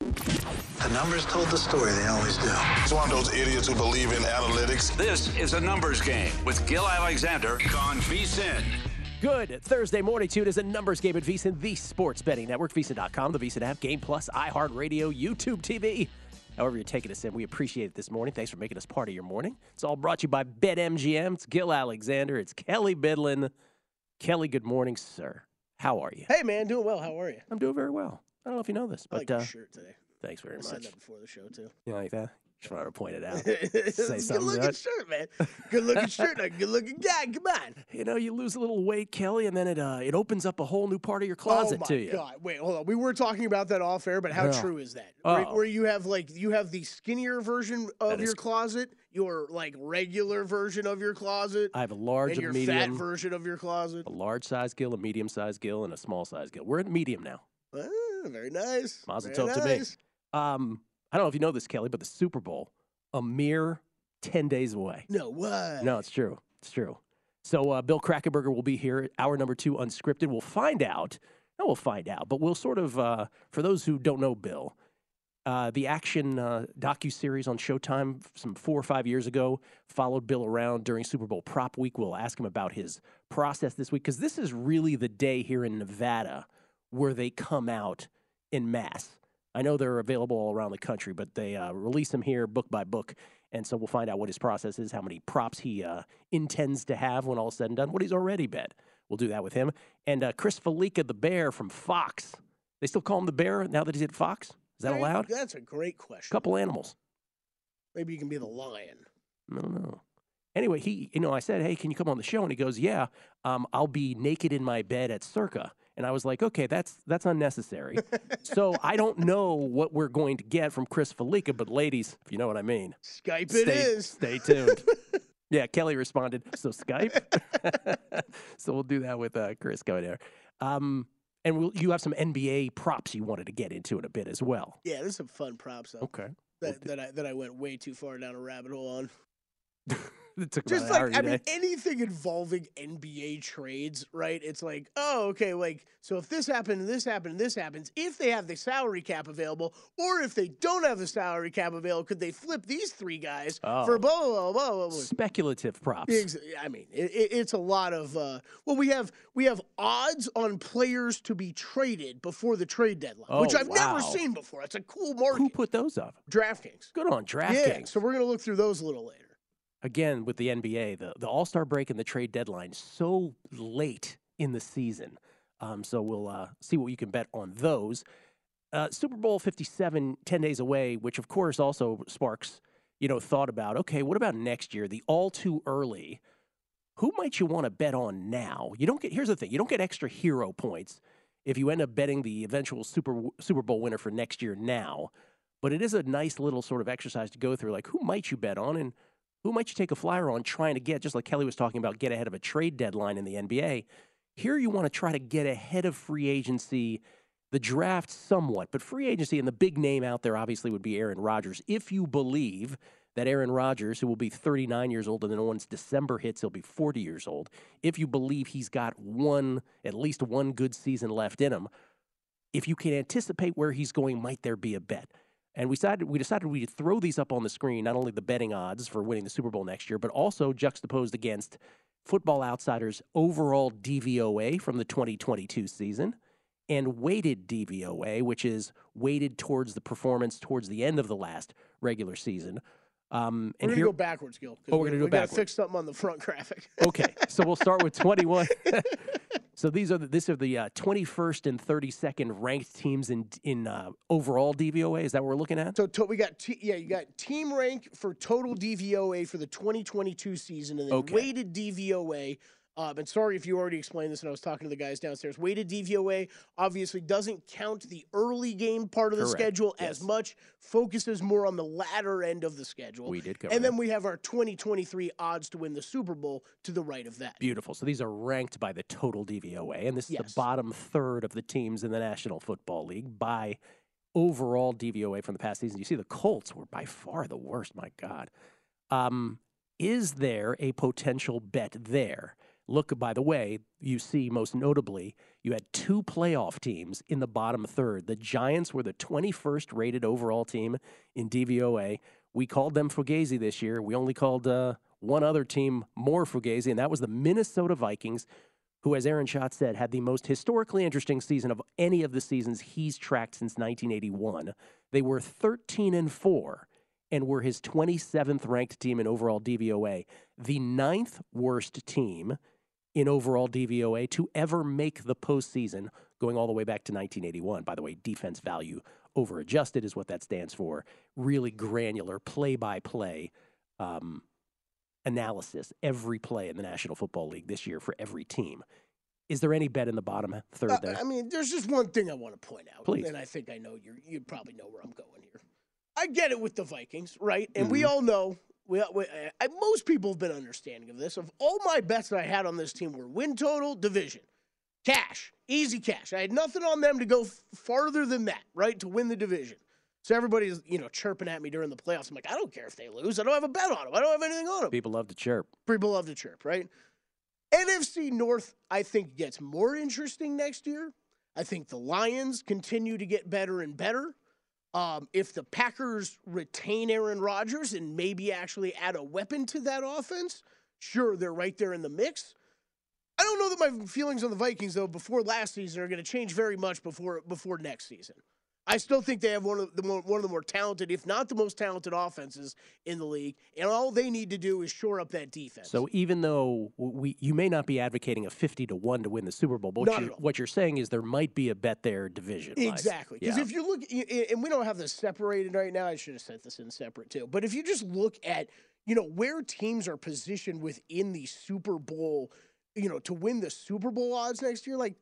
The numbers told the story, they always do. It's one of those idiots who believe in analytics. This is A Numbers Game with Gil Alexander on VSIN. Good Thursday morning to you. It is A Numbers Game at VSIN, the sports betting network. VSIN.com, the VSIN app, Game Plus, iHeartRadio, YouTube TV. However you're taking us in, we appreciate it this morning. Thanks for making us part of your morning. It's all brought to you by BetMGM. It's Gil Alexander. It's Kelly Bidlin. Kelly, good morning, sir. How are you? Hey, man. Doing well. How are you? I'm doing very well. I don't know if you know this, but I like your shirt today. Thanks very much. I said that before the show, too. You like that? Just wanted to point it out. Say something. Good-looking shirt, man. Good-looking shirt. Good-looking guy. Come on. You know, you lose a little weight, Kelly, and then it opens up a whole new part of your closet to you. Oh, my God. Wait, hold on. We were talking about that off air, but how true is that? Where you have, the skinnier version of your closet, your, regular version of your closet. I have a large and medium. And your fat version of your closet. A large-size Gil, a medium-size Gil, and a small-size Gil. We're at medium now. Very nice. Mazel tov to me. I don't know if you know this, Kelly, but the Super Bowl, a mere 10 days away. No way. No, it's true. It's true. So Bill Krakenberger will be here, hour number 2, unscripted. We'll find out. No, we'll find out. But we'll sort of, for those who don't know Bill, the action docuseries on Showtime some 4 or 5 years ago followed Bill around during Super Bowl prop week. We'll ask him about his process this week, because this is really the day here in Nevada where they come out in mass. I know they're available all around the country, but they release them here book by book, and so we'll find out what his process is, how many props he intends to have when all is said and done, what he's already bet. We'll do that with him. And Chris Fallica, the bear from Fox. They still call him the bear now that he's at Fox? Is that allowed? That's a great question. Couple animals. Maybe you can be the lion. I don't know. Anyway, I said, hey, can you come on the show? And he goes, yeah, I'll be naked in my bed at Circa. And I was like, okay, that's unnecessary. So I don't know what we're going to get from Chris Fallica, but ladies, if you know what I mean. Skype it is. Stay tuned. Yeah, Kelly responded, so Skype? So we'll do that with Chris coming here. And you have some NBA props you wanted to get into in a bit as well. Yeah, there's some fun props. Okay. That I went way too far down a rabbit hole on. It took just anything involving NBA trades, right? It's like, so if this happened and this happened and this happens, if they have the salary cap available, or if they don't have the salary cap available, could they flip these 3 guys for blah, blah, blah, blah, blah. Speculative props. I mean, it's a lot of, we have odds on players to be traded before the trade deadline, which I've never seen before. It's a cool market. Who put those up? DraftKings. Good on DraftKings. Yeah, so we're going to look through those a little later. Again, with the NBA, the All-Star break and the trade deadline so late in the season. So we'll see what you can bet on those. Super Bowl 57, 10 days away, which, of course, also sparks, thought about, okay, what about next year? The all-too-early. Who might you want to bet on now? Here's the thing. You don't get extra hero points if you end up betting the eventual Super Bowl winner for next year now. But it is a nice little sort of exercise to go through, like, who might you bet on? And who might you take a flyer on trying to get, just like Kelly was talking about, get ahead of a trade deadline in the NBA? Here you want to try to get ahead of free agency, the draft somewhat, but free agency, and the big name out there obviously would be Aaron Rodgers. If you believe that Aaron Rodgers, who will be 39 years old, and then once December hits, he'll be 40 years old, if you believe he's got at least one good season left in him, if you can anticipate where he's going, might there be a bet? And we decided we'd throw these up on the screen, not only the betting odds for winning the Super Bowl next year, but also juxtaposed against Football Outsiders' overall DVOA from the 2022 season and weighted DVOA, which is weighted towards the performance towards the end of the last regular season. And we're going to go backwards, Gil. Oh, we're going to do backwards. We got to fix something on the front graphic. Okay, so we'll start with 21. So these are the 21st and 32nd ranked teams in overall DVOA. Is that what we're looking at? So you got team rank for total DVOA for the 2022 season, and then weighted DVOA. And sorry if you already explained this when I was talking to the guys downstairs. Weighted DVOA obviously doesn't count the early game part of the schedule as much. Focuses more on the latter end of the schedule. We did cover that. Then we have our 2023 odds to win the Super Bowl to the right of that. Beautiful. So these are ranked by the total DVOA. And this is the bottom third of the teams in the National Football League by overall DVOA from the past season. You see the Colts were by far the worst. My God. Is there a potential bet there? Look, by the way, you see most notably, you had two playoff teams in the bottom third. The Giants were the 21st rated overall team in DVOA. We called them Fugazi this year. We only called one other team more Fugazi, and that was the Minnesota Vikings, who, as Aaron Schott said, had the most historically interesting season of any of the seasons he's tracked since 1981. They were 13-4. And were his 27th ranked team in overall DVOA, the 9th worst team in overall DVOA to ever make the postseason, going all the way back to 1981. By the way, defense value over adjusted is what that stands for. Really granular play-by-play analysis, every play in the National Football League this year for every team. Is there any bet in the bottom third there? I mean, there's just one thing I want to point out. Please. And I think I know you probably know where I'm going here. I get it with the Vikings, right? And we all know, most people have been understanding of this. Of all my bets that I had on this team were win total, division, cash, easy cash. I had nothing on them to go farther than that, right, to win the division. So everybody's, chirping at me during the playoffs. I'm like, I don't care if they lose. I don't have a bet on them. I don't have anything on them. People love to chirp, right? NFC North, I think, gets more interesting next year. I think the Lions continue to get better and better. If the Packers retain Aaron Rodgers and maybe actually add a weapon to that offense, sure, they're right there in the mix. I don't know that my feelings on the Vikings, though, before last season are going to change very much before next season. I still think they have one of the more talented, if not the most talented offenses in the league, and all they need to do is shore up that defense. So even though you may not be advocating a 50-1 to win the Super Bowl, but what you're saying is there might be a bet there division. Exactly. Because if you look, and we don't have this separated right now, I should have sent this in separate too, but if you just look at, where teams are positioned within the Super Bowl, to win the Super Bowl odds next year, like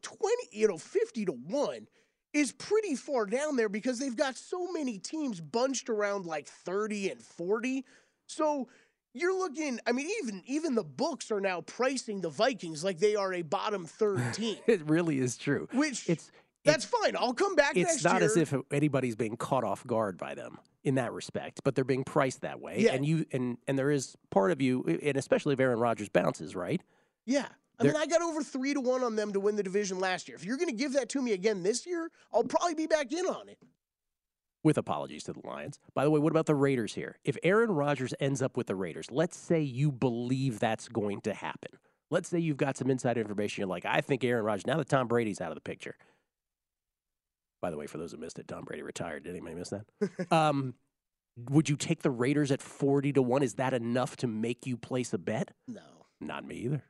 50-1. Is pretty far down there because they've got so many teams bunched around like 30 and 40. So you're looking, I mean, even the books are now pricing the Vikings like they are a bottom third team. It really is true. Which that's fine. I'll come back next year. It's not as if anybody's being caught off guard by them in that respect, but they're being priced that way. Yeah. And there is part of you, and especially if Aaron Rodgers bounces, right? Yeah. I got over 3-1 on them to win the division last year. If you're going to give that to me again this year, I'll probably be back in on it. With apologies to the Lions. By the way, what about the Raiders here? If Aaron Rodgers ends up with the Raiders, let's say you believe that's going to happen. Let's say you've got some inside information. You're like, I think Aaron Rodgers, now that Tom Brady's out of the picture. By the way, for those who missed it, Tom Brady retired. Did anybody miss that? Would you take the Raiders at 40-1? Is that enough to make you place a bet? No. Not me either.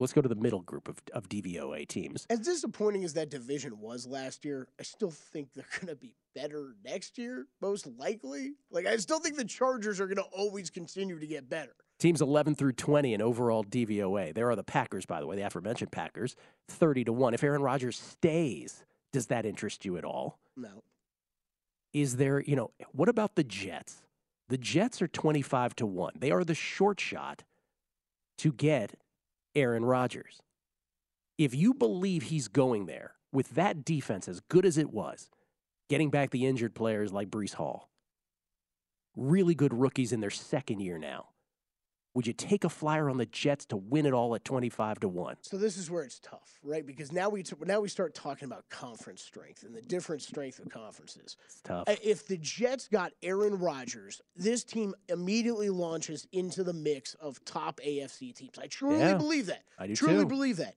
Let's go to the middle group of DVOA teams. As disappointing as that division was last year, I still think they're going to be better next year, most likely. Like, I still think the Chargers are going to always continue to get better. Teams 11 through 20 in overall DVOA. There are the Packers, by the way, the aforementioned Packers, 30-1. If Aaron Rodgers stays, does that interest you at all? No. Is there, what about the Jets? The Jets are 25-1. They are the short shot to get Aaron Rodgers. If you believe he's going there with that defense as good as it was, getting back the injured players like Breece Hall, really good rookies in their second year now, would you take a flyer on the Jets to win it all at 25-1? So this is where it's tough, right? Because now we start talking about conference strength and the different strength of conferences. It's tough. If the Jets got Aaron Rodgers, this team immediately launches into the mix of top AFC teams. I truly believe that. I do truly believe that.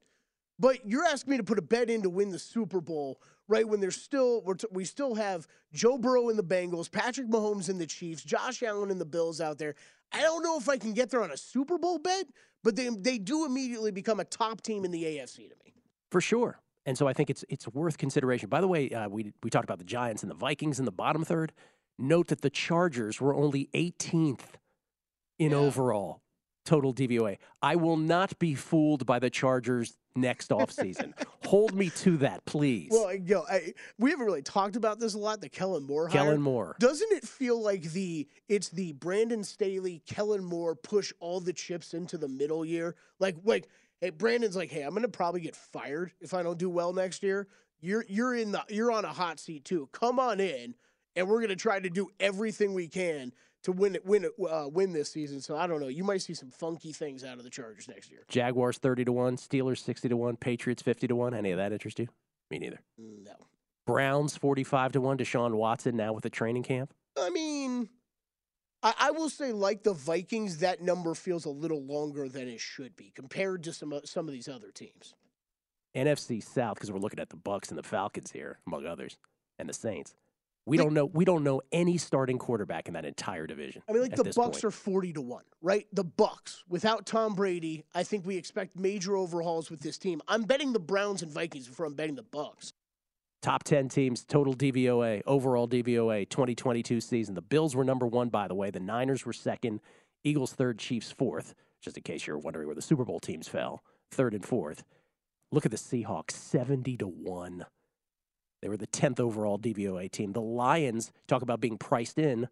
But you're asking me to put a bet in to win the Super Bowl, right, when there's still we still have Joe Burrow in the Bengals, Patrick Mahomes in the Chiefs, Josh Allen in the Bills out there. I don't know if I can get there on a Super Bowl bet, but they do immediately become a top team in the AFC to me. For sure. And so I think it's worth consideration. By the way, we talked about the Giants and the Vikings in the bottom third. Note that the Chargers were only 18th in overall total DVOA. I will not be fooled by the Chargers next offseason. Hold me to that, please. Well, you know, we haven't really talked about this a lot, the Kellen Moore hire. Kellen Moore. Doesn't it feel like it's the Brandon Staley, Kellen Moore push all the chips into the middle year? Like hey, Brandon's like, hey, I'm going to probably get fired if I don't do well next year. You're on a hot seat too. Come on in, and we're going to try to do everything we can to win this season. So I don't know. You might see some funky things out of the Chargers next year. Jaguars 30-1, Steelers 60-1, Patriots 50-1. Any of that interest you? Me neither. No. Browns 45-1. Deshaun Watson now with the training camp. I mean, I will say, like the Vikings, that number feels a little longer than it should be compared to some of these other teams. NFC South, because we're looking at the Bucks and the Falcons here, among others, and the Saints. We don't know any starting quarterback in that entire division. I mean, like the Bucks are 40-1, right? The Bucks without Tom Brady, I think we expect major overhauls with this team. I'm betting the Browns and Vikings before I'm betting the Bucks. Top 10 teams, total DVOA, overall DVOA, 2022 season. The Bills were number one, by the way. The Niners were second, Eagles third, Chiefs fourth. Just in case you're wondering where the Super Bowl teams fell, third and fourth. Look at the Seahawks, 70-1. They were the 10th overall DVOA team. The Lions, talk about being priced in,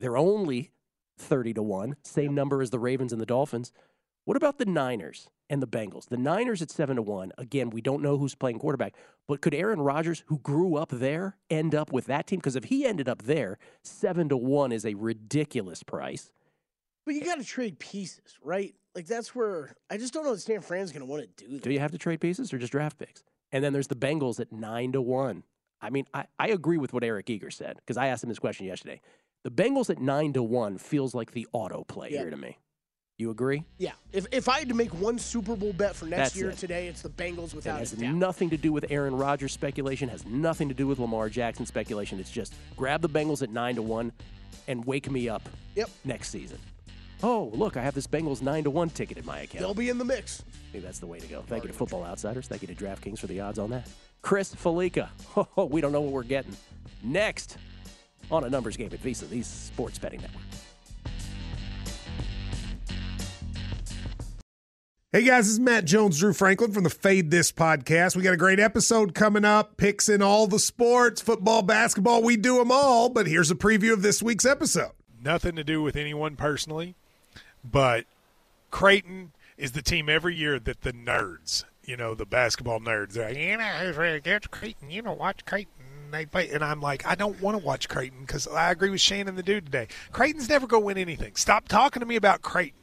they're only 30-1, same number as the Ravens and the Dolphins. What about the Niners and the Bengals? The Niners at 7-1. Again, we don't know who's playing quarterback, but could Aaron Rodgers, who grew up there, end up with that team? Because if he ended up there, 7-1 is a ridiculous price. But you got to trade pieces, right? Like, that's where I just don't know that San Fran's going to want to do that. Do you have to trade pieces or just draft picks? And then there's the Bengals at 9-1. I mean, I agree with what Eric Eager said, because I asked him this question yesterday. The Bengals at 9-1 feels like the auto play here to me. You agree? Yeah. If I had to make one Super Bowl bet for next year today, it's the Bengals without a doubt. It has nothing to do with Aaron Rodgers speculation. Has nothing to do with Lamar Jackson speculation. It's just grab the Bengals at 9-1 and wake me up next season. Oh, look, I have this Bengals 9-1 ticket in my account. They'll be in the mix. I think that's the way to go. Thank you to Football Outsiders. Thank you to DraftKings for the odds on that. Chris Fallica. Oh, we don't know what we're getting. Next on A Numbers Game at Visa, the Sports Betting Network. Hey guys, this is Matt Jones, Drew Franklin from the Fade This podcast. We got a great episode coming up. Picks in all the sports, football, basketball, we do them all. But here's a preview of this week's episode. Nothing to do with anyone personally, but Creighton is the team every year that the nerds, you know, the basketball nerds, they're like, you know who's really against Creighton? You don't watch Creighton. They play. And I'm like, I don't want to watch Creighton because I agree with Shannon the dude today. Creighton's never going to win anything. Stop talking to me about Creighton.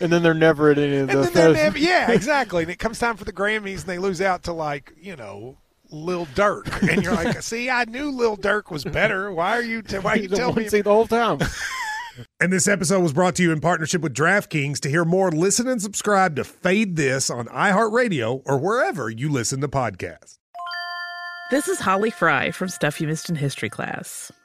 And then they're never at any of those. Yeah, exactly. And it comes time for the Grammys, and they lose out to, like, you know, Lil Durk. And you're like, see, I knew Lil Durk was better. Why are you telling me? See the whole time. And this episode was brought to you in partnership with DraftKings. To hear more, listen and subscribe to Fade This on iHeartRadio or wherever you listen to podcasts. This is Holly Fry from Stuff You Missed in History Class.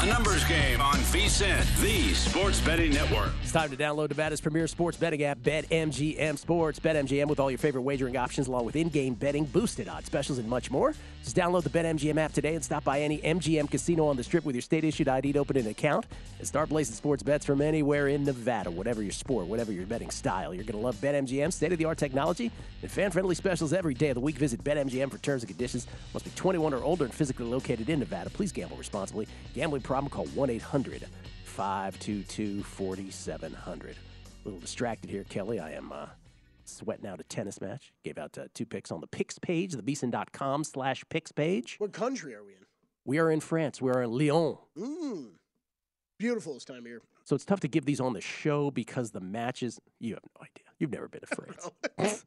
A numbers game on VSIN, the sports betting network. It's time to download Nevada's premier sports betting app, BetMGM Sports. BetMGM with all your favorite wagering options, along with in-game betting, boosted odds, specials, and much more. Just download the BetMGM app today and stop by any MGM casino on the Strip with your state-issued ID to open an account and start placing sports bets from anywhere in Nevada. Whatever your sport, whatever your betting style, you're going to love BetMGM's state-of-the-art technology and fan-friendly specials every day of the week. Visit BetMGM for terms and conditions. Must be 21 or older and physically located in Nevada. Please gamble responsibly. Gambling problem, call 1-800-522-4700. A little distracted here, Kelly. I am sweating out a tennis match. Gave out two picks on the picks page, the VSIN.com/picks page. What country are we in? We are in France. We are in Lyon. Beautiful this time of year. So it's tough to give these on the show because the matches, you have no idea. You've never been to France. I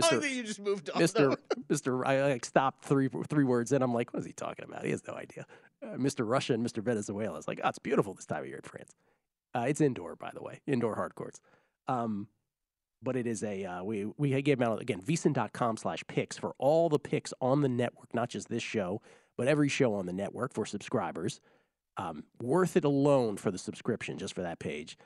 think you just moved on. I stopped three words in. I'm like, what is he talking about? He has no idea. Mr. Russia and Mr. Venezuela. It's like, oh, it's beautiful this time of year in France. It's indoor, by the way, indoor hard courts. But it is a, we gave them out, again, VSIN.com/picks for all the picks on the network, not just this show, but every show on the network for subscribers. Worth it alone for the subscription, just for that page.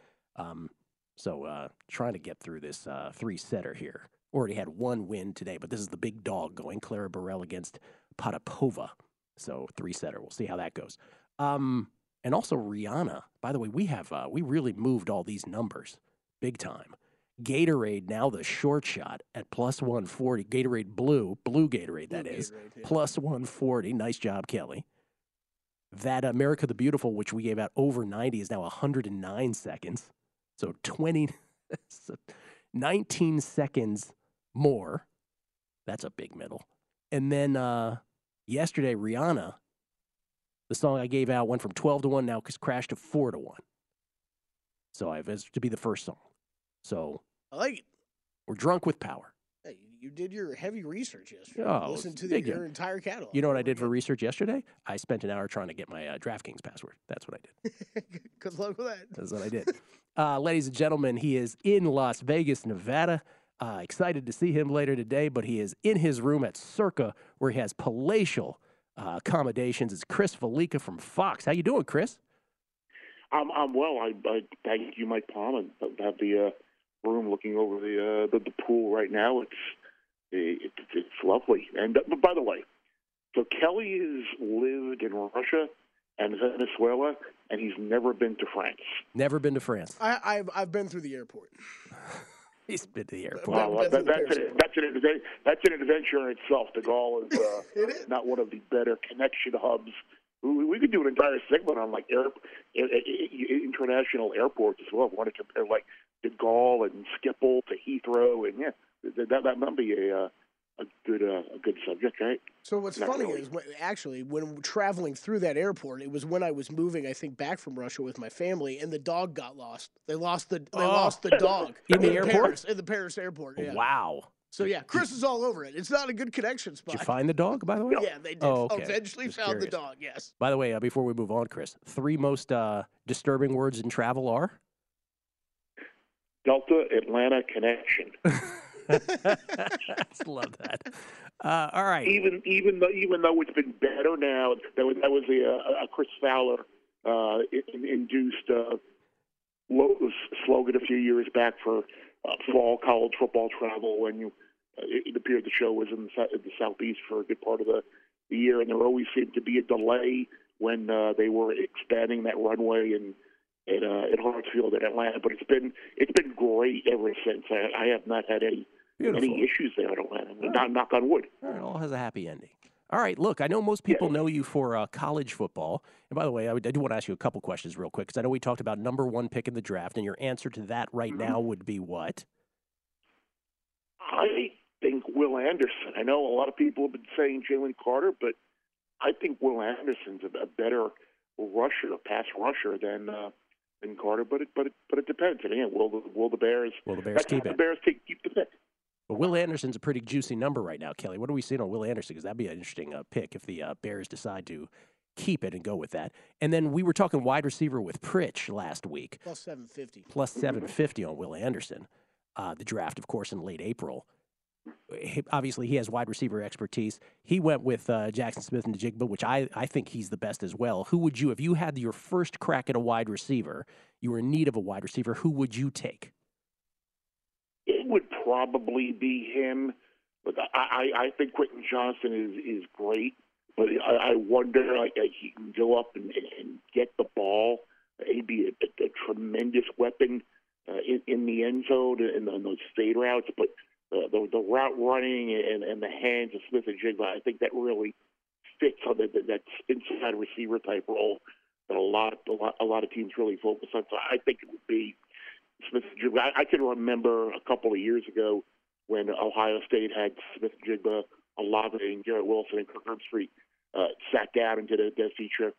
So trying to get through this three-setter here. Already had one win today, but this is the big dog going, Clara Burrell against Potapova. So three-setter. We'll see how that goes. And also Rihanna. By the way, we have we really moved all these numbers big time. Gatorade now the short shot at plus 140. Gatorade blue Gatorade, that is, plus 140. Nice job, Kelly. That America the Beautiful, which we gave out over 90, is now 109 seconds. So 19 seconds more. That's a big middle. And then yesterday, Rihanna, the song I gave out went from 12 to 1 now because crashed to 4 to 1. So it's to be the first song. So I like it. We're drunk with power. Hey, you did your heavy research yesterday. Oh, listened to your entire catalog. You know what I did for research yesterday? I spent an hour trying to get my DraftKings password. That's what I did. Good luck with that. That's what I did. Ladies and gentlemen, he is in Las Vegas, Nevada. Excited to see him later today, but he is in his room at Circa where he has palatial accommodations. It's Chris Fallica from Fox. How you doing, Chris? I'm well. I thank you, Mike Palm. I have the room looking over the pool right now. It's lovely. And but by the way, so Kelly has lived in Russia and Venezuela, and he's never been to France. Never been to France. I've been through the airport. He's been to the airport. That's an adventure in itself. The Gaulle is, it is not one of the better connection hubs. We could do an entire segment on like international airports as well. If we want to compare like De Gaulle and Schiphol to Heathrow, and that might be a good subject, right? So what's not funny really is when traveling through that airport, it was when I was moving, I think, back from Russia with my family, and the dog got lost. They lost the dog in the airport, in the Paris airport. Yeah. Wow. So yeah, Chris is all over it. It's not a good connection spot. Did you find the dog, by the way? No. Yeah, they did. Oh, okay. Eventually just found curious. The dog. Yes. By the way, before we move on, Chris, three most disturbing words in travel are Delta Atlanta connection. Just love that. All right. Even though it's been better now, that was a Chris Fowler induced slogan a few years back for fall college football travel. When it appeared the show was in the southeast for a good part of the year, and there always seemed to be a delay when they were expanding that runway and. At Hartsfield in Atlanta, but it's been great ever since. I have not had any issues there in Atlanta. All right. Knock on wood. All right, all has a happy ending. All right, look, I know most people know you for college football. And by the way, I do want to ask you a couple questions real quick because I know we talked about number one pick in the draft, and your answer to that right now would be what? I think Will Anderson. I know a lot of people have been saying Jalen Carter, but I think Will Anderson's a better rusher, a pass rusher than Carter. But it depends. And again, will the Bears keep it? The Bears keep the pick. Well, Will Anderson's a pretty juicy number right now, Kelly. What are we seeing on Will Anderson? Because that'd be an interesting pick if the Bears decide to keep it and go with that. And then we were talking wide receiver with Pritch last week. Plus 750. Plus 750 on Will Anderson. The draft, of course, in late April. Obviously, he has wide receiver expertise. He went with Jackson Smith and Njigba, which I think he's the best as well. Who would you, if you had your first crack at a wide receiver, you were in need of a wide receiver, who would you take? It would probably be him. But I think Quentin Johnson is great, but I wonder if he can go up and get the ball. He'd be a tremendous weapon in the end zone and on those fade routes, but the route running and the hands of Smith and Jigba, I think that really fits on that inside receiver type role that a lot of teams really focus on. So I think it would be Smith and Jigba. I can remember a couple of years ago when Ohio State had Smith and Jigba, Olave, and Garrett Wilson, and Kirk Herbstreit sat down and did a feature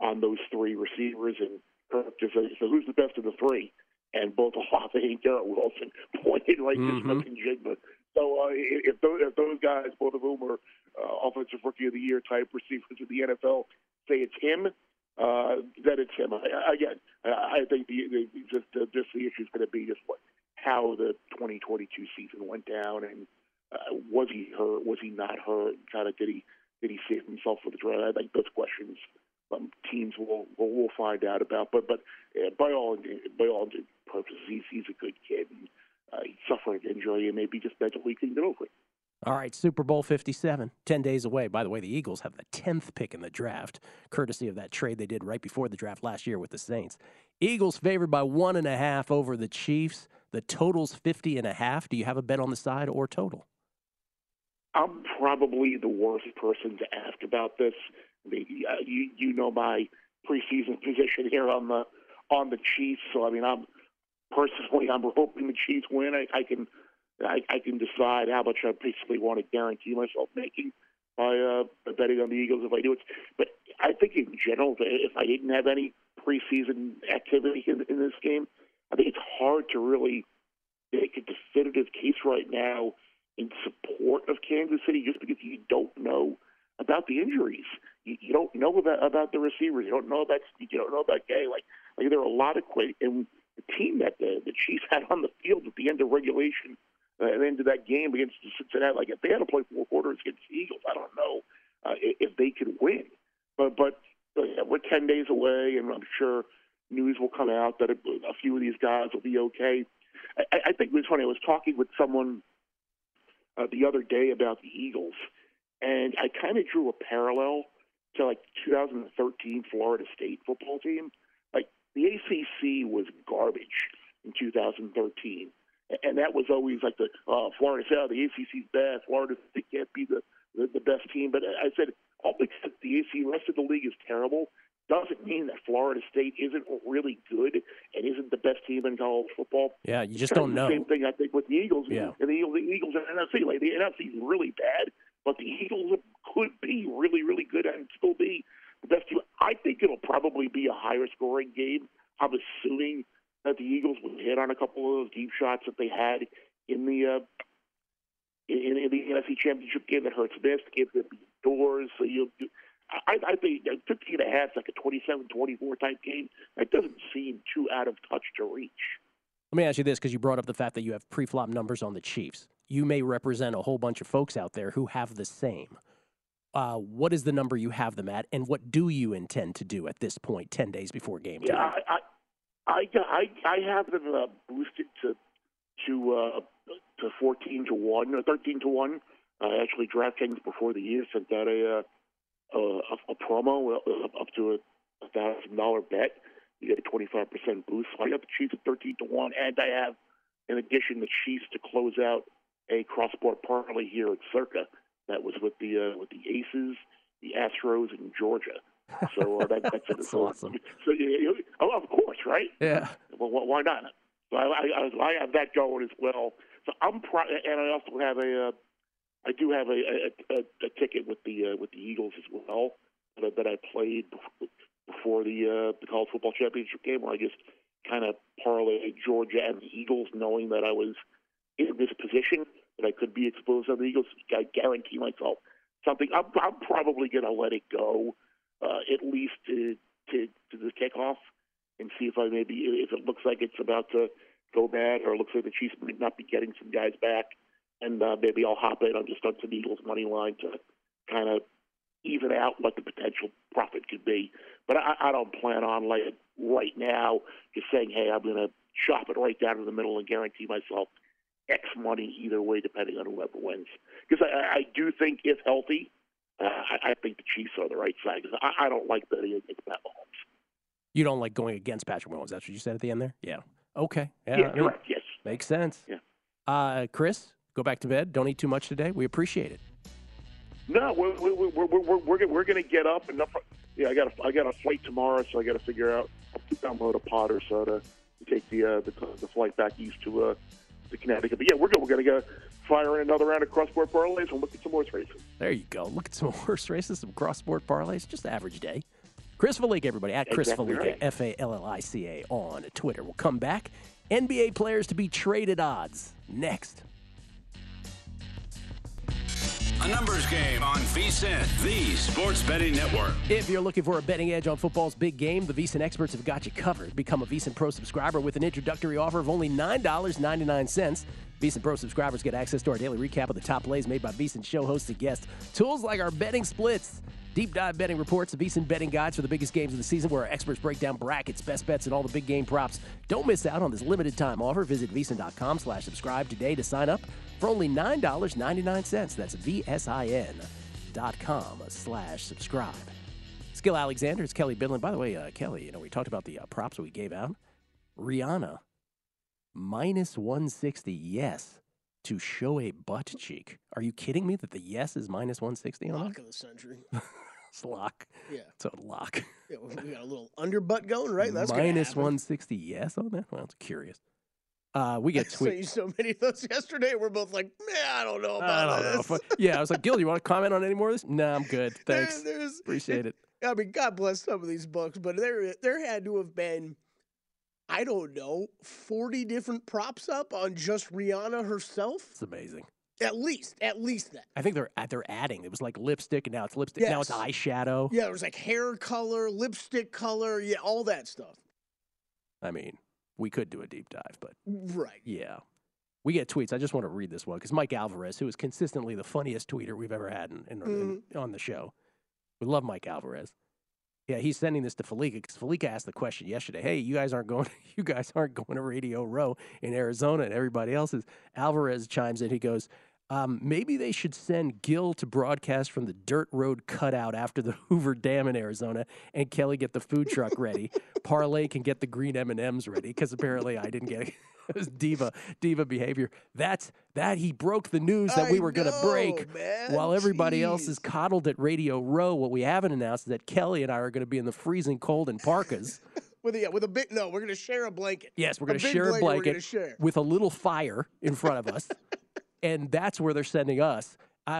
on those three receivers, and Kirk just said, "So who's the best of the three?" And both Olave and Garrett Wilson pointed right to Smith and Jigba. So if those guys, both of whom are Offensive Rookie of the Year type receivers in the NFL, say it's him, then it's him. I think the issue is going to be just how the 2022 season went down, and was he hurt? Was he not hurt? Kind of did he save himself for the draft? I think those questions teams will find out about. But by all purposes, he's a good kid. And, he's suffering an injury and maybe just mentally can get over it. All right, Super Bowl 57, 10 days away. By the way, the Eagles have the 10th pick in the draft, courtesy of that trade they did right before the draft last year with the Saints. Eagles favored by 1.5 over the Chiefs. The total's 50.5. Do you have a bet on the side or total? I'm probably the worst person to ask about this. You know my preseason position here on the Chiefs, so I mean I'm hoping the Chiefs win. I can decide how much I basically want to guarantee myself making by betting on the Eagles if I do it. But I think in general, if I didn't have any preseason activity in this game, I think it's hard to really make a definitive case right now in support of Kansas City just because you don't know about the injuries. You don't know about the receivers. You don't know about Gay. Like there are a lot of questions. And the team that the Chiefs had on the field at the end of regulation, at the end of that game against Cincinnati, like if they had to play four quarters against the Eagles, I don't know if they could win. But we're 10 days away, and I'm sure news will come out that a few of these guys will be okay. I think it was funny. I was talking with someone the other day about the Eagles, and I kind of drew a parallel to 2013 Florida State football team. The ACC was garbage in 2013, and that was always Florida State, the ACC's bad. Florida State can't be the best team. But I said, all except the ACC, rest of the league is terrible. Doesn't mean that Florida State isn't really good and isn't the best team in college football. Yeah, you just don't know. Same thing I think with the Eagles. Yeah. And the Eagles and NFC. The NFC is really bad, but the Eagles could be really, really good and still be the best team. I think it'll probably be a higher scoring game. I'm assuming that the Eagles will hit on a couple of those deep shots that they had in the in the NFC Championship game that Hurts missed. It would be doors. So I think 15.5 is like a 27-24 type game. That doesn't seem too out of touch to reach. Let me ask you this, because you brought up the fact that you have pre-flop numbers on the Chiefs. You may represent a whole bunch of folks out there who have the same. What is the number you have them at, and what do you intend to do at this point, 10 days before game time? Yeah, I have them boosted to 14-1 or 13-1. Actually, DraftKings before the year sent out a promo up to $1,000 bet. You get a 25% boost. So I got the Chiefs at 13-1, and I have, in addition, the Chiefs to close out a cross-sport parlay here at Circa. That was with the Aces, the Astros, and Georgia. So that's awesome. So of course, right? Yeah. Well, why not? So I have that going as well. So and I also have a I do have a ticket with the Eagles as well that I played before the college football championship game, where I just kind of parlayed Georgia and the Eagles, knowing that I was in this position that I could be exposed to the Eagles. I guarantee myself something. I'm probably going to let it go at least to the kickoff and see if I maybe if it looks like it's about to go bad, or it looks like the Chiefs might not be getting some guys back, and maybe I'll hop in on just onto the Eagles money line to kind of even out what the potential profit could be. But I don't plan on, like, right now just saying, hey, I'm going to chop it right down to the middle and guarantee myself X money either way, depending on whoever wins. Because I do think, if healthy, I think the Chiefs are the right side. Because I don't like betting against Pat Mahomes. You don't like going against Patrick Mahomes. That's what you said at the end there? Yeah. Okay. Yeah, correct. Right. Yes. Makes sense. Yeah. Chris, go back to bed. Don't eat too much today. We appreciate it. No, we're going to get up. And yeah, I got a flight tomorrow, so I got to figure out to download a pod or so to take the flight back east to Connecticut. But yeah, we're going to go fire in another round of cross-sport parlays and look at some horse races. There you go. Look at some horse races, some cross-sport parlays. Just average day. Chris Fallica, everybody, at Chris Fallica, right. F-A-L-L-I-C-A on Twitter. We'll come back. NBA players to be traded odds next. A numbers game on VSIN, the sports betting network. If you're looking for a betting edge on football's big game, the VSIN experts have got you covered. Become a VSIN Pro subscriber with an introductory offer of only $9.99. VSIN Pro subscribers get access to our daily recap of the top plays made by VSIN show hosts and guests. Tools like our betting splits, deep dive betting reports, and VSIN betting guides for the biggest games of the season, where our experts break down brackets, best bets, and all the big game props. Don't miss out on this limited time offer. Visit VSIN.com/subscribe today to sign up for only $9.99. That's VSIN.com/subscribe. It's Gil Alexander. It's Kelly Bidlin. By the way, Kelly, you know, we talked about the props we gave out. Rihanna, -160, yes, to show a butt cheek. Are you kidding me that the yes is -160 on that? Lock of the century. It's a lock. Yeah. It's a lock. Yeah, we got a little underbutt going, right? That's -160 yes on that? Well, it's curious. We get tweets. So many of those yesterday. We're both like, man, I don't know about this. Yeah, I was like, Gil, do you want to comment on any more of this? No, I'm good. Thanks. Appreciate it. I mean, God bless some of these books, but there had to have been, I don't know, 40 different props up on just Rihanna herself. It's amazing. At least that. I think they're adding. It was like lipstick, and now it's lipstick. Yes. Now it's eyeshadow. Yeah, it was like hair color, lipstick color, yeah, all that stuff. I mean, we could do a deep dive, but right, yeah, we get tweets. I just want to read this one because Mike Alvarez, who is consistently the funniest tweeter we've ever had in on the show, we love Mike Alvarez. Yeah, he's sending this to Fallica because Fallica asked the question yesterday. Hey, you guys aren't going to Radio Row in Arizona, and everybody else is. Alvarez chimes in. He goes, maybe they should send Gil to broadcast from the dirt road cutout after the Hoover Dam in Arizona, and Kelly get the food truck ready. Parlay can get the green M&Ms ready because apparently I didn't get it. It was diva behavior. He broke the news that we were going to break, man, while everybody else is coddled at Radio Row. What we haven't announced is that Kelly and I are going to be in the freezing cold in parkas. We're going to share a blanket. Yes, we're going to share a blanket with a little fire in front of us, and that's where they're sending us.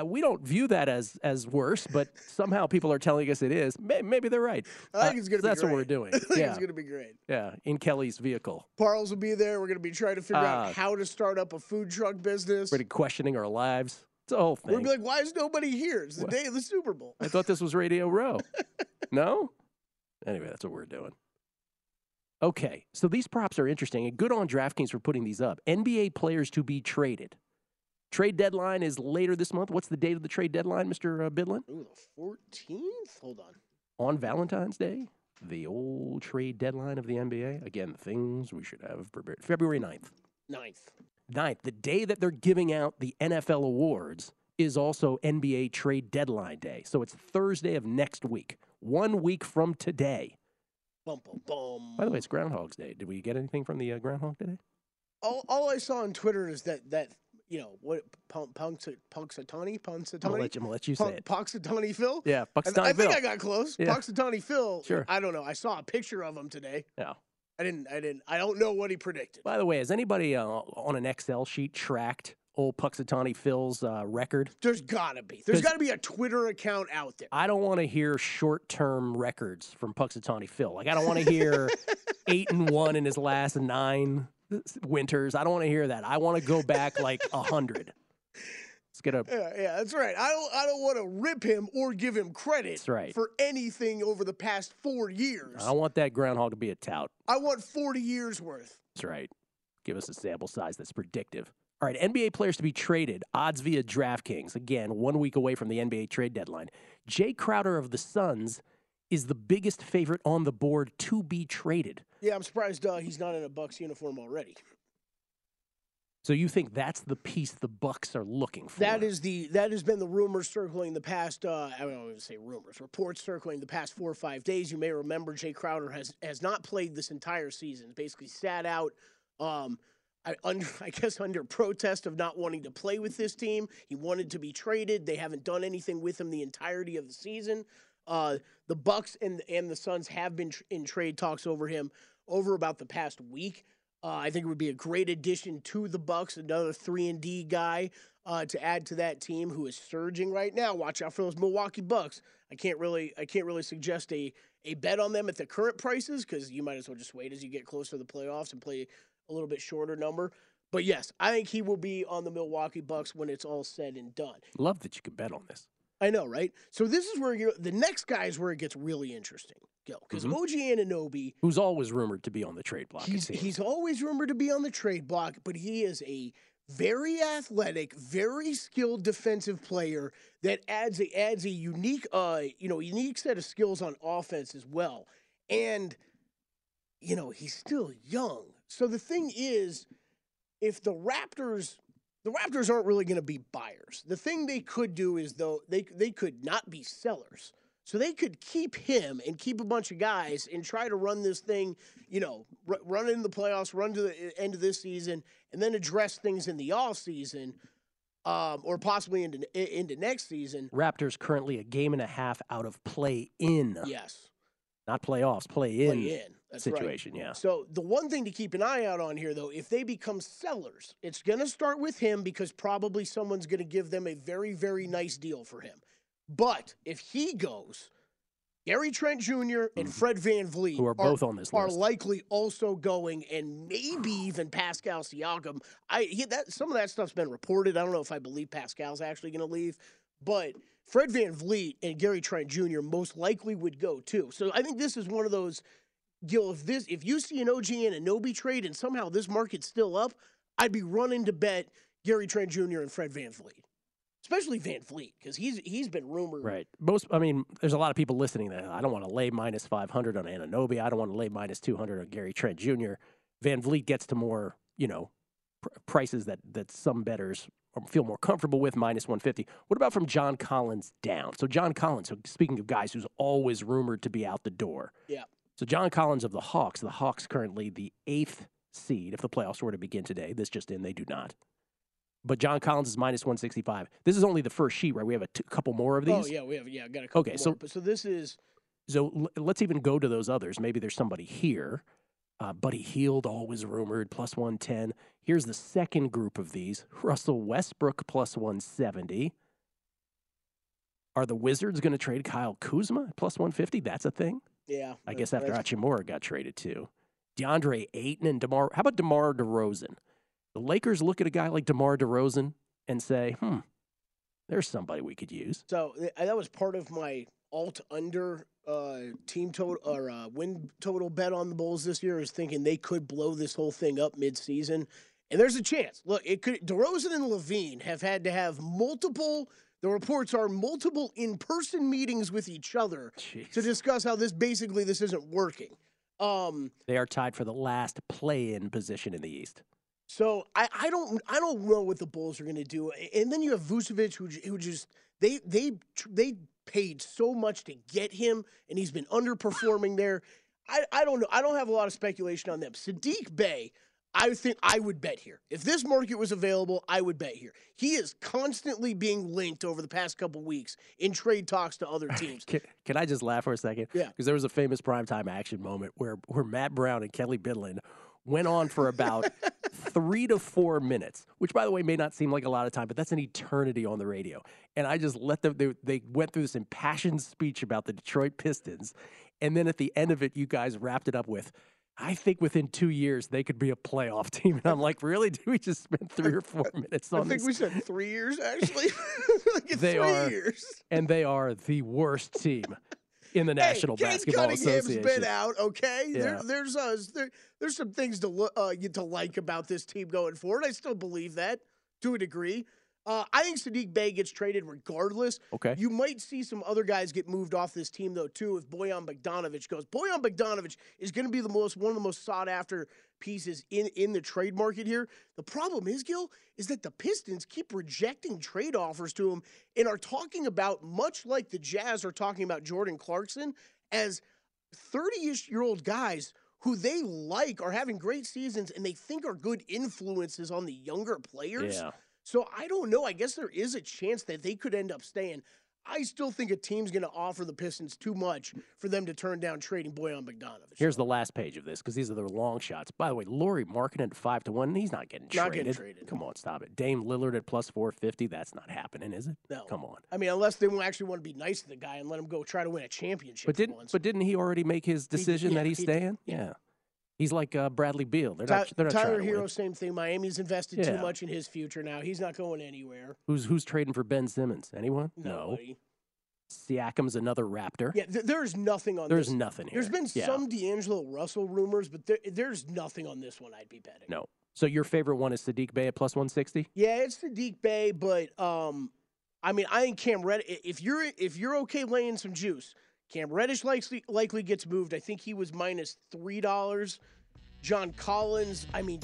We don't view that as worse, but somehow people are telling us it is. Maybe they're right. I think it's going to be great. That's what we're doing. I think it's going to be great. Yeah, in Kelly's vehicle. Parles will be there. We're going to be trying to figure out how to start up a food truck business. We're questioning our lives. It's a whole thing. We're going to be like, why is nobody here? It's the day of the Super Bowl. I thought this was Radio Row. No? Anyway, that's what we're doing. Okay, so these props are interesting, and good on DraftKings for putting these up. NBA players to be traded. Trade deadline is later this month. What's the date of the trade deadline, Mr. Bidlin? Ooh, the 14th? Hold on. On Valentine's Day, the old trade deadline of the NBA. Again, things we should have prepared. February 9th. 9th. The day that they're giving out the NFL awards is also NBA trade deadline day. So it's Thursday of next week, 1 week from today. Bum, bum, bum. By the way, it's Groundhog's Day. Did we get anything from the Groundhog today? All I saw on Twitter is that you know what? Punxsutawney. I'm gonna let you say it. Punxsutawney Phil. Yeah, Punxsutawney Phil. I think I got close. Yeah. Punxsutawney Phil. Sure. I don't know. I saw a picture of him today. Yeah. I don't know what he predicted. By the way, has anybody on an Excel sheet tracked old Puxatawny Phil's record? There's got to be a Twitter account out there. I don't want to hear short-term records from Puxatawny Phil. Like, I don't want to hear 8-1 in his last 9 winters. I don't want to hear that. I want to go back like 100. Let's get a... Yeah, that's right. I don't want to rip him or give him credit for anything over the past 4 years. I want that groundhog to be a tout. I want 40 years worth. That's right. Give us a sample size that's predictive. All right, NBA players to be traded, odds via DraftKings. Again, 1 week away from the NBA trade deadline. Jay Crowder of the Suns is the biggest favorite on the board to be traded. Yeah, I'm surprised he's not in a Bucks uniform already. So you think that's the piece the Bucks are looking for? That has been the rumors circling the past, I don't want to say rumors, reports circling the past 4 or 5 days. You may remember Jay Crowder has not played this entire season. Basically sat out. I guess under protest of not wanting to play with this team. He wanted to be traded. They haven't done anything with him the entirety of the season. The Bucks and the Suns have been in trade talks over him over about the past week. I think it would be a great addition to the Bucks, another 3-and-D guy to add to that team who is surging right now. Watch out for those Milwaukee Bucks. I can't really suggest a bet on them at the current prices because you might as well just wait as you get closer to the playoffs and play a little bit shorter number. But, yes, I think he will be on the Milwaukee Bucks when it's all said and done. Love that you can bet on this. I know, right? So this is where the next guy is where it gets really interesting, Gil. Because OG Anunoby, who's always rumored to be on the trade block. He's always rumored to be on the trade block, but he is a very athletic, very skilled defensive player that adds a unique, unique set of skills on offense as well. And, you know, he's still young. So the thing is, if the Raptors aren't really going to be buyers. The thing they could do is, though, they could not be sellers. So they could keep him and keep a bunch of guys and try to run this thing, run into the playoffs, run to the end of this season, and then address things in the offseason or possibly into next season. Raptors currently a game and a half out of play-in. Yes. Not playoffs, play-in. Play-in. That's situation, right. Yeah. So the one thing to keep an eye out on here, though, if they become sellers, it's going to start with him because probably someone's going to give them a very, very nice deal for him. But if he goes, Gary Trent Jr. and Fred Van Vliet, who are both on this list, are likely also going, and maybe even Pascal Siakam. Some of that stuff's been reported. I don't know if I believe Pascal's actually going to leave, but Fred Van Vliet and Gary Trent Jr. most likely would go too. So I think this is one of those. Gil, if you see an OG Anunoby trade and somehow this market's still up, I'd be running to bet Gary Trent Jr. and Fred Van Vliet, especially Van Vliet, because he's been rumored. Right. There's a lot of people listening that I don't want to lay minus 500 on Anunoby. I don't want to lay minus 200 on Gary Trent Jr. Van Vliet gets to more, prices that some bettors feel more comfortable with, minus 150. What about from John Collins down? So John Collins, speaking of guys who's always rumored to be out the door. Yeah. So John Collins of the Hawks currently the 8th seed. If the playoffs were to begin today, this just in, they do not. But John Collins is minus 165. This is only the first sheet, right? We have a couple more of these? Oh, yeah, we have. Yeah, got a couple more. So this is... So let's even go to those others. Maybe there's somebody here. Buddy Hield, always rumored, plus 110. Here's the second group of these. Russell Westbrook, plus 170. Are the Wizards going to trade Kyle Kuzma, plus 150? That's a thing. Yeah. I guess after Hachimura got traded, too. DeAndre Ayton and DeMar. How about DeMar DeRozan? The Lakers look at a guy like DeMar DeRozan and say, there's somebody we could use. So that was part of my alt-under team total or win total bet on the Bulls this year, is thinking they could blow this whole thing up mid-season. And there's a chance. Look, it could. DeRozan and LaVine have had to have multiple... The reports are multiple in-person meetings with each other to discuss how this isn't working. They are tied for the last play-in position in the East. So I don't know what the Bulls are going to do. And then you have Vucevic, who just they paid so much to get him, and he's been underperforming there. I don't know. I don't have a lot of speculation on them. Sadiq Bey. I think I would bet here. If this market was available, I would bet here. He is constantly being linked over the past couple weeks in trade talks to other teams. Can I just laugh for a second? Yeah. Because there was a famous primetime action moment where Matt Brown and Kelly Bidlin went on for about 3 to 4 minutes, which, by the way, may not seem like a lot of time, but that's an eternity on the radio. And I just let them, they went through this impassioned speech about the Detroit Pistons. And then at the end of it, you guys wrapped it up with, I think within 2 years, they could be a playoff team. And I'm like, really? Did we just spend 3 or 4 minutes on this? I think we said 3 years, actually. They are, and they are the worst team in the National Basketball Association. Canningham's been out, okay? Yeah. There's some things to like about this team going forward. I still believe that to a degree. I think Sadiq Bey gets traded regardless. Okay. You might see some other guys get moved off this team, though, too, if Bojan Bogdanović goes. Bojan Bogdanović is going to be one of the most sought-after pieces in the trade market here. The problem is, Gil, is that the Pistons keep rejecting trade offers to him and are talking about, much like the Jazz are talking about Jordan Clarkson, as 30-ish-year-old guys who they like are having great seasons and they think are good influences on the younger players. Yeah. So I don't know. I guess there is a chance that they could end up staying. I still think a team's going to offer the Pistons too much for them to turn down trading Bojan Bogdanović. Here's the last page of this, because these are the long shots. By the way, Lauri Markkanen at 5-1. He's not getting traded. Come on, stop it. Dame Lillard at +450. That's not happening, is it? No. Come on. I mean, unless they actually want to be nice to the guy and let him go try to win a championship. But didn't he already make his decision that he's staying? Yeah. He's like Bradley Beal. They're not Tyler Hero, win. Same thing. Miami's invested too much in his future now. He's not going anywhere. Who's trading for Ben Simmons? Anyone? Nobody. No. Siakam's another Raptor. Yeah, there's nothing on this. There's nothing here. There's been some D'Angelo Russell rumors, but there's nothing on this one I'd be betting. No. So your favorite one is Sadiq Bey at +160? Yeah, it's Sadiq Bey, but I mean, I think Cam Reddish, if you're okay laying some juice, Cam Reddish likely gets moved. I think he was -$3. John Collins, I mean,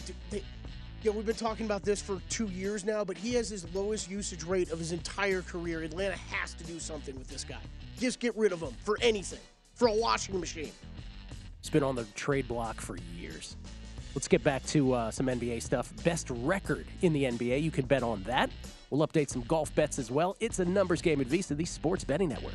we've been talking about this for 2 years now, but he has his lowest usage rate of his entire career. Atlanta has to do something with this guy. Just get rid of him for anything, for a washing machine. He's been on the trade block for years. Let's get back to some NBA stuff. Best record in the NBA. You can bet on that. We'll update some golf bets as well. It's a numbers game at Visa, the Sports Betting Network.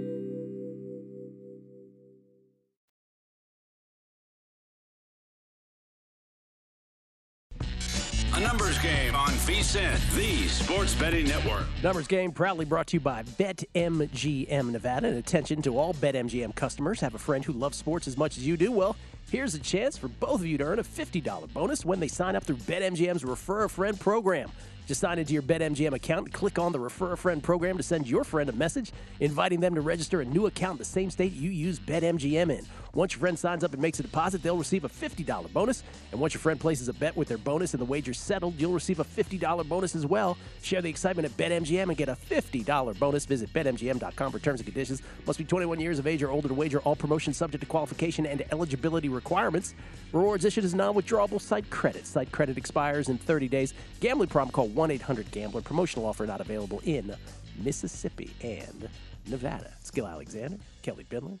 Numbers Game on VSIN, the Sports Betting Network. Numbers Game proudly brought to you by BetMGM Nevada. And attention to all BetMGM customers. Have a friend who loves sports as much as you do? Well, here's a chance for both of you to earn a $50 bonus when they sign up through BetMGM's Refer a Friend program. Just sign into your BetMGM account and click on the Refer a Friend program to send your friend a message inviting them to register a new account in the same state you use BetMGM in. Once your friend signs up and makes a deposit, they'll receive a $50 bonus. And once your friend places a bet with their bonus and the wager's settled, you'll receive a $50 bonus as well. Share the excitement at BetMGM and get a $50 bonus. Visit BetMGM.com for terms and conditions. Must be 21 years of age or older to wager. All promotions subject to qualification and eligibility requirements. Rewards issued as non-withdrawable site credit. Site credit expires in 30 days. Gambling problem? Call 1-800-GAMBLER. Promotional offer not available in Mississippi and Nevada. It's Gil Alexander, Kelly Bidlin.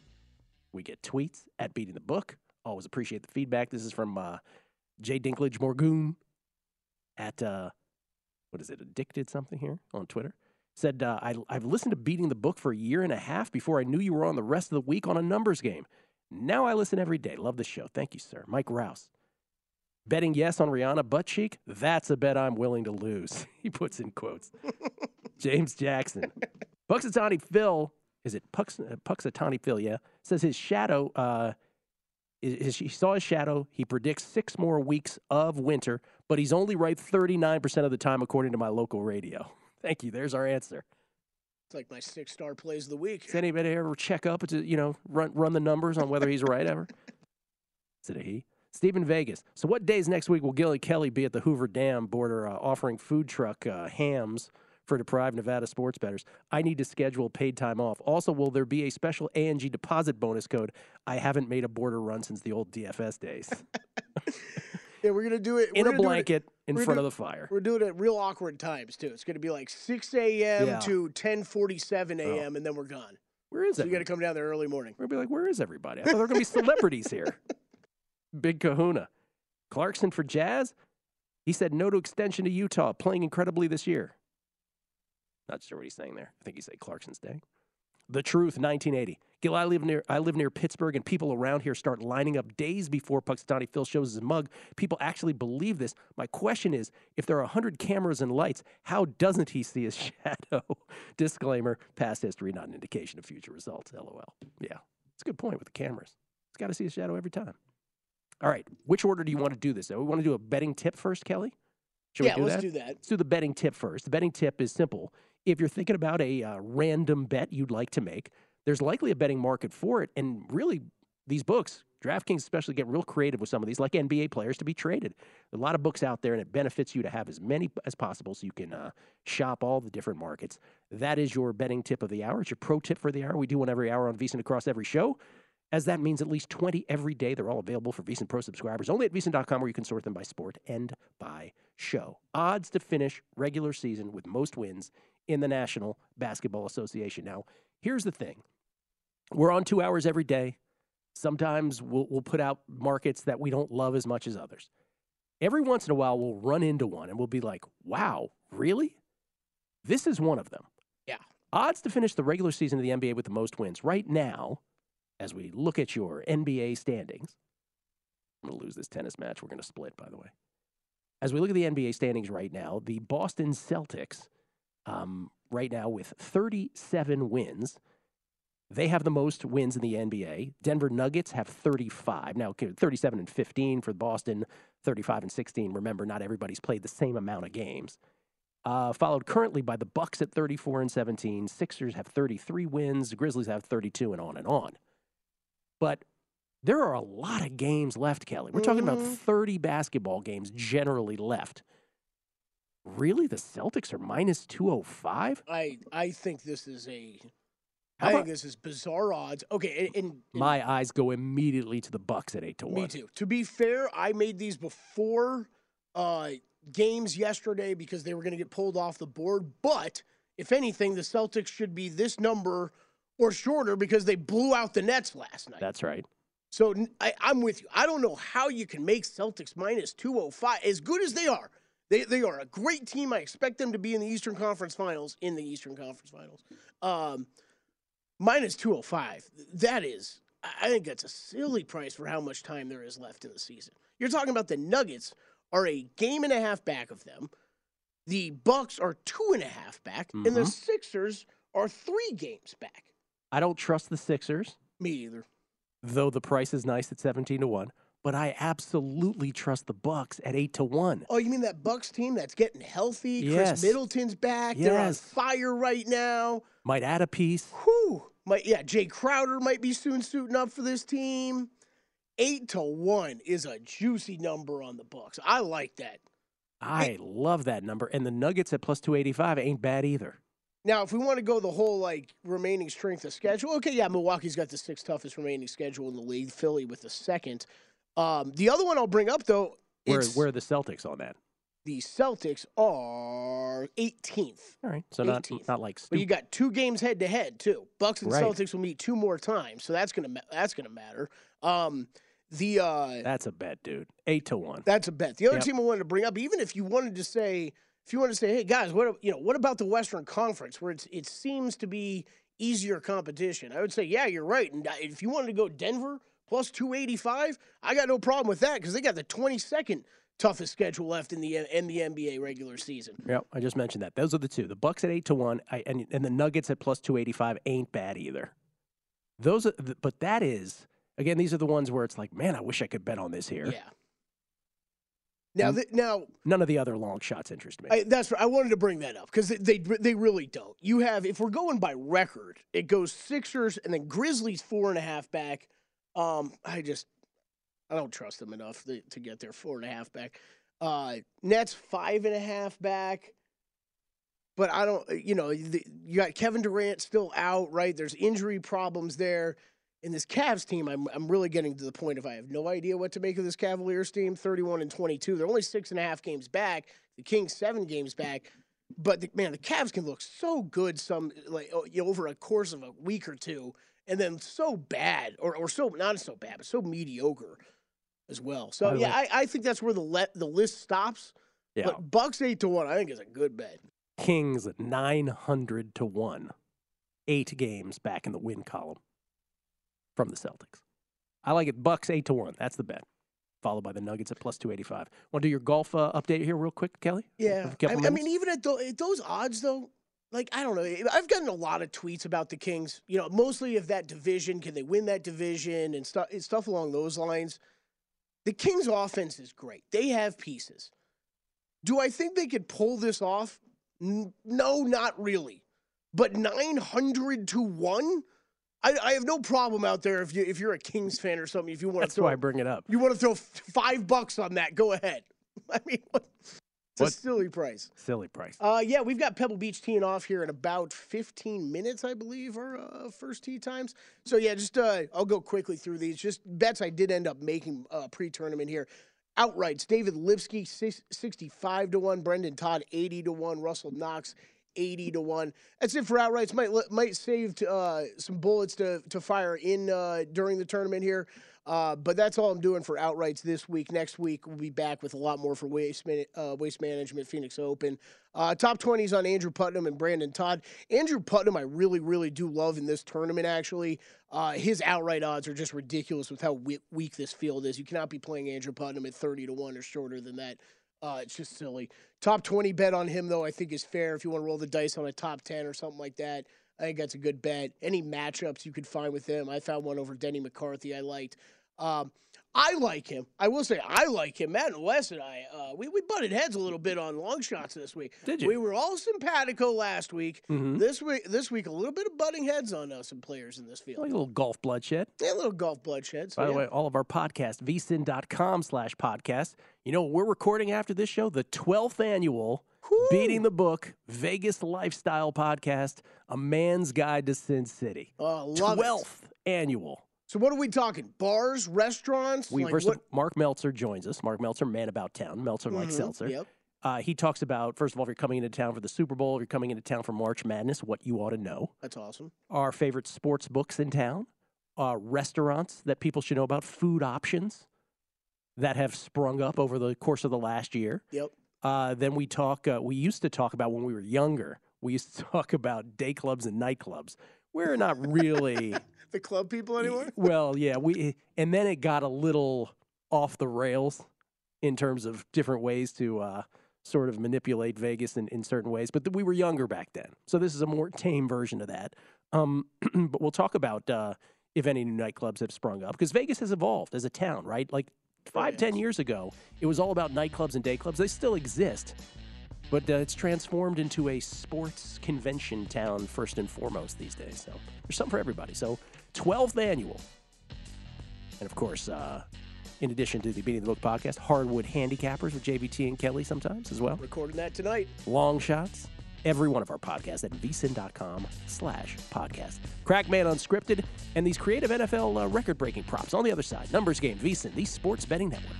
We get tweets at Beating the Book. Always appreciate the feedback. This is from Jay Dinklage Morgoon at, Addicted something here on Twitter. Said, I've listened to Beating the Book for a year and a half before I knew you were on the rest of the week on a numbers game. Now I listen every day. Love the show. Thank you, sir. Mike Rouse. Betting yes on Rihanna butt cheek? That's a bet I'm willing to lose. He puts in quotes. James Jackson. Puxatani Phil. Is it Puxatani Phil? Yeah. Says his shadow, he saw his shadow. He predicts 6 more weeks of winter, but he's only right 39% of the time, according to my local radio. Thank you. There's our answer. It's like my 6-star plays of the week. Does anybody ever check up to, run the numbers on whether he's right ever? Is it a he? Stephen Vegas. So what days next week will Gilly Kelly be at the Hoover Dam border offering food truck hams for deprived Nevada sports bettors? I need to schedule paid time off. Also, will there be a special ANG deposit bonus code? I haven't made a border run since the old DFS days. Yeah, we're going to do it. In a blanket in front of the fire. We're doing it at real awkward times, too. It's going to be like 6 a.m. to 10:47 a.m., and then we're gone. Where is it? So you got to come down there early morning. We're going to be like, where is everybody? I thought there were going to be celebrities here. Big kahuna. Clarkson for Jazz? He said no to extension to Utah, playing incredibly this year. Not sure what he's saying there. I think he said Clarkson's day. The Truth, 1980. Gil, I live near Pittsburgh, and people around here start lining up days before Puxatani Phil shows his mug. People actually believe this. My question is, if there are 100 cameras and lights, how doesn't he see his shadow? Disclaimer, past history, not an indication of future results, LOL. Yeah, it's a good point with the cameras. He's got to see his shadow every time. All right, which order do you want to do this? We want to do a betting tip first, Kelly? Let's do that. Let's do the betting tip first. The betting tip is simple. If you're thinking about a random bet you'd like to make, there's likely a betting market for it. And really, these books, DraftKings especially, get real creative with some of these, like NBA players to be traded. A lot of books out there, and it benefits you to have as many as possible so you can shop all the different markets. That is your betting tip of the hour. It's your pro tip for the hour. We do one every hour on VSiN across every show. As that means at least 20 every day. They're all available for VSiN Pro subscribers only at VSiN.com, where you can sort them by sport and by show. Odds to finish regular season with most wins in the National Basketball Association. Now, here's the thing. We're on 2 hours every day. Sometimes we'll put out markets that we don't love as much as others. Every once in a while, we'll run into one, and we'll be like, wow, really? This is one of them. Yeah. Odds to finish the regular season of the NBA with the most wins. Right now, as we look at your NBA standings, I'm going to lose this tennis match. We're going to split, by the way. As we look at the NBA standings right now, the Boston Celtics, right now with 37 wins, they have the most wins in the NBA. Denver Nuggets have 35. Now, 37-15 for Boston, 35-16. Remember, not everybody's played the same amount of games. Followed currently by the Bucks at 34-17. Sixers have 33 wins. The Grizzlies have 32, and on and on. But there are a lot of games left, Kelly. We're talking about 30 basketball games generally left. Really? The Celtics are minus 205? I think this is bizarre odds. Okay. And my eyes go immediately to the Bucks at 8-1. Me too. To be fair, I made these before games yesterday because they were going to get pulled off the board. But if anything, the Celtics should be this number or shorter because they blew out the Nets last night. That's right. So I'm with you. I don't know how you can make Celtics minus 205. As good as they are, they are a great team. I expect them to be in the Eastern Conference Finals. Minus 205. I think that's a silly price for how much time there is left in the season. You're talking about the Nuggets are a game and a half back of them. The Bucks are 2.5 back, and the Sixers are 3 games back. I don't trust the Sixers. Me either. Though the price is nice at 17-1. but I absolutely trust the Bucks at 8-1. Oh, you mean that Bucks team that's getting healthy? Yes. Chris Middleton's back. Yes. They're on fire right now. Might add a piece. Whew. Jay Crowder might be soon suiting up for this team. 8-1 is a juicy number on the Bucks. I like that. I love that number. And the Nuggets at plus 285 ain't bad either. Now, if we want to go the whole, remaining strength of schedule, okay, yeah, Milwaukee's got the 6th toughest remaining schedule in the league, Philly with the 2nd. The other one I'll bring up, though, is... Where are the Celtics on that? The Celtics are 18th. All right, so 18th. But you got 2 games head-to-head, too. Bucks and Celtics will meet 2 more times, so that's gonna matter. That's a bet, dude. 8-1. That's a bet. The other team I wanted to bring up, even if you wanted to say... If you want to say, hey, guys, what about the Western Conference where it seems to be easier competition? I would say, yeah, you're right. And if you wanted to go Denver plus 285, I got no problem with that because they got the 22nd toughest schedule left in the NBA regular season. Yeah, I just mentioned that. Those are the two. The Bucks at 8-1 and the Nuggets at plus 285 ain't bad either. But that is, again, these are the ones where it's like, man, I wish I could bet on this here. Yeah. Now, none of the other long shots interest me. That's right. I wanted to bring that up because they really don't. You have, if we're going by record, it goes Sixers and then Grizzlies 4.5 back. I don't trust them enough to get their 4.5 back. Nets 5.5 back. But I don't, you got Kevin Durant still out, right? There's injury problems there. In this Cavs team, I'm really getting to the point of I have no idea what to make of this Cavaliers team. 31-22. They're only 6.5 games back. The Kings 7 games back. But the Cavs can look so good over a course of a week or two, and then so bad or so not so bad, but so mediocre as well. So I think that's where the list stops. Yeah. But Bucks 8-1, I think is a good bet. Kings 900-1, 8 games back in the win column. From the Celtics. I like it. Bucks 8-1. That's the bet. Followed by the Nuggets at plus 285. Want to do your golf update here real quick, Kelly? Yeah. I mean, even at those odds, though, I don't know. I've gotten a lot of tweets about the Kings, mostly of that division. Can they win that division and stuff along those lines? The Kings offense is great. They have pieces. Do I think they could pull this off? No, not really. But 900-1? I have no problem out there if you're a Kings fan or something. If you want to throw, that's why I bring it up. You want to throw $5 on that? Go ahead. I mean, it's a silly price. Silly price. We've got Pebble Beach teeing off here in about 15 minutes, I believe, our first tee times. So I'll go quickly through these. Just bets I did end up making pre-tournament here. Outrights: David Lipsky 65-1, Brendan Todd 80-1, Russell Knox 80-1. That's it for outrights. Might save some bullets to fire in during the tournament here, but that's all I'm doing for outrights this week. Next week we'll be back with a lot more for Waste Management Phoenix Open. Top 20s on Andrew Putnam and Brandon Todd. Andrew Putnam, I really, really do love in this tournament, actually. His outright odds are just ridiculous with how weak this field is. You cannot be playing Andrew Putnam at 30-1 or shorter than that. It's just silly. Top 20 bet on him, though, I think is fair. If you want to roll the dice on a top 10 or something like that, I think that's a good bet. Any matchups you could find with him. I found one over Denny McCarthy I liked. I like him. I will say I like him. Matt and Wes and I, we butted heads a little bit on long shots this week. Did you? We were all simpatico last week. Mm-hmm. This week, a little bit of butting heads on us and players in this field. Like a little golf bloodshed. Yeah, a little golf bloodshed. So, by the way, all of our podcasts, VSIN.com/podcast. You know, we're recording after this show, the 12th annual Beating the Book Vegas Lifestyle Podcast, A Man's Guide to Sin City. Oh, love 12th it. Annual. So what are we talking? Bars, restaurants? Mark Meltzer joins us. Mark Meltzer, man about town. Meltzer likes Seltzer. Yep. He talks about, first of all, if you're coming into town for the Super Bowl, if you're coming into town for March Madness, what you ought to know. That's awesome. Our favorite sports books in town, restaurants that people should know about, food options that have sprung up over the course of the last year. Yep. Then we talk, we used to talk about when we were younger, we used to talk about day clubs and nightclubs. We're not really... The club people anymore? Well, yeah. And then it got a little off the rails in terms of different ways to sort of manipulate Vegas in certain ways. But we were younger back then. So this is a more tame version of that. But we'll talk about if any new nightclubs have sprung up. Because Vegas has evolved as a town, right? Like 5-10 years ago, it was all about nightclubs and dayclubs. They still exist, but it's transformed into a sports convention town first and foremost these days. So there's something for everybody. So 12th annual. And, of course, in addition to the Beating the Book podcast, Hardwood Handicappers with JBT and Kelly sometimes as well. Recording that tonight. Long shots. Every one of our podcasts at VSIN.com/podcast. Crackman Unscripted and these creative NFL record-breaking props. On the other side, Numbers Game, VSIN, the sports betting network.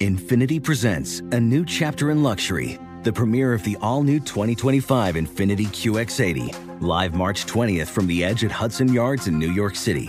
Infinity presents a new chapter in luxury. The premiere of the all-new 2025 Infinity QX80. Live March 20th from the Edge at Hudson Yards in New York City.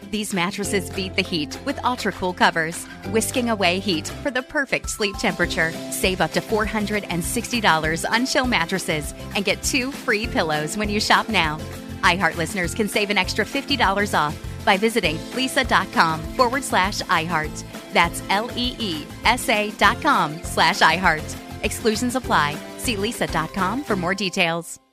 These mattresses beat the heat with ultra-cool covers, whisking away heat for the perfect sleep temperature. Save up to $460 on Chill mattresses and get 2 free pillows when you shop now. iHeart listeners can save an extra $50 off by visiting lisa.com/iHeart. That's LEESA.com/iHeart. Exclusions apply. See lisa.com for more details.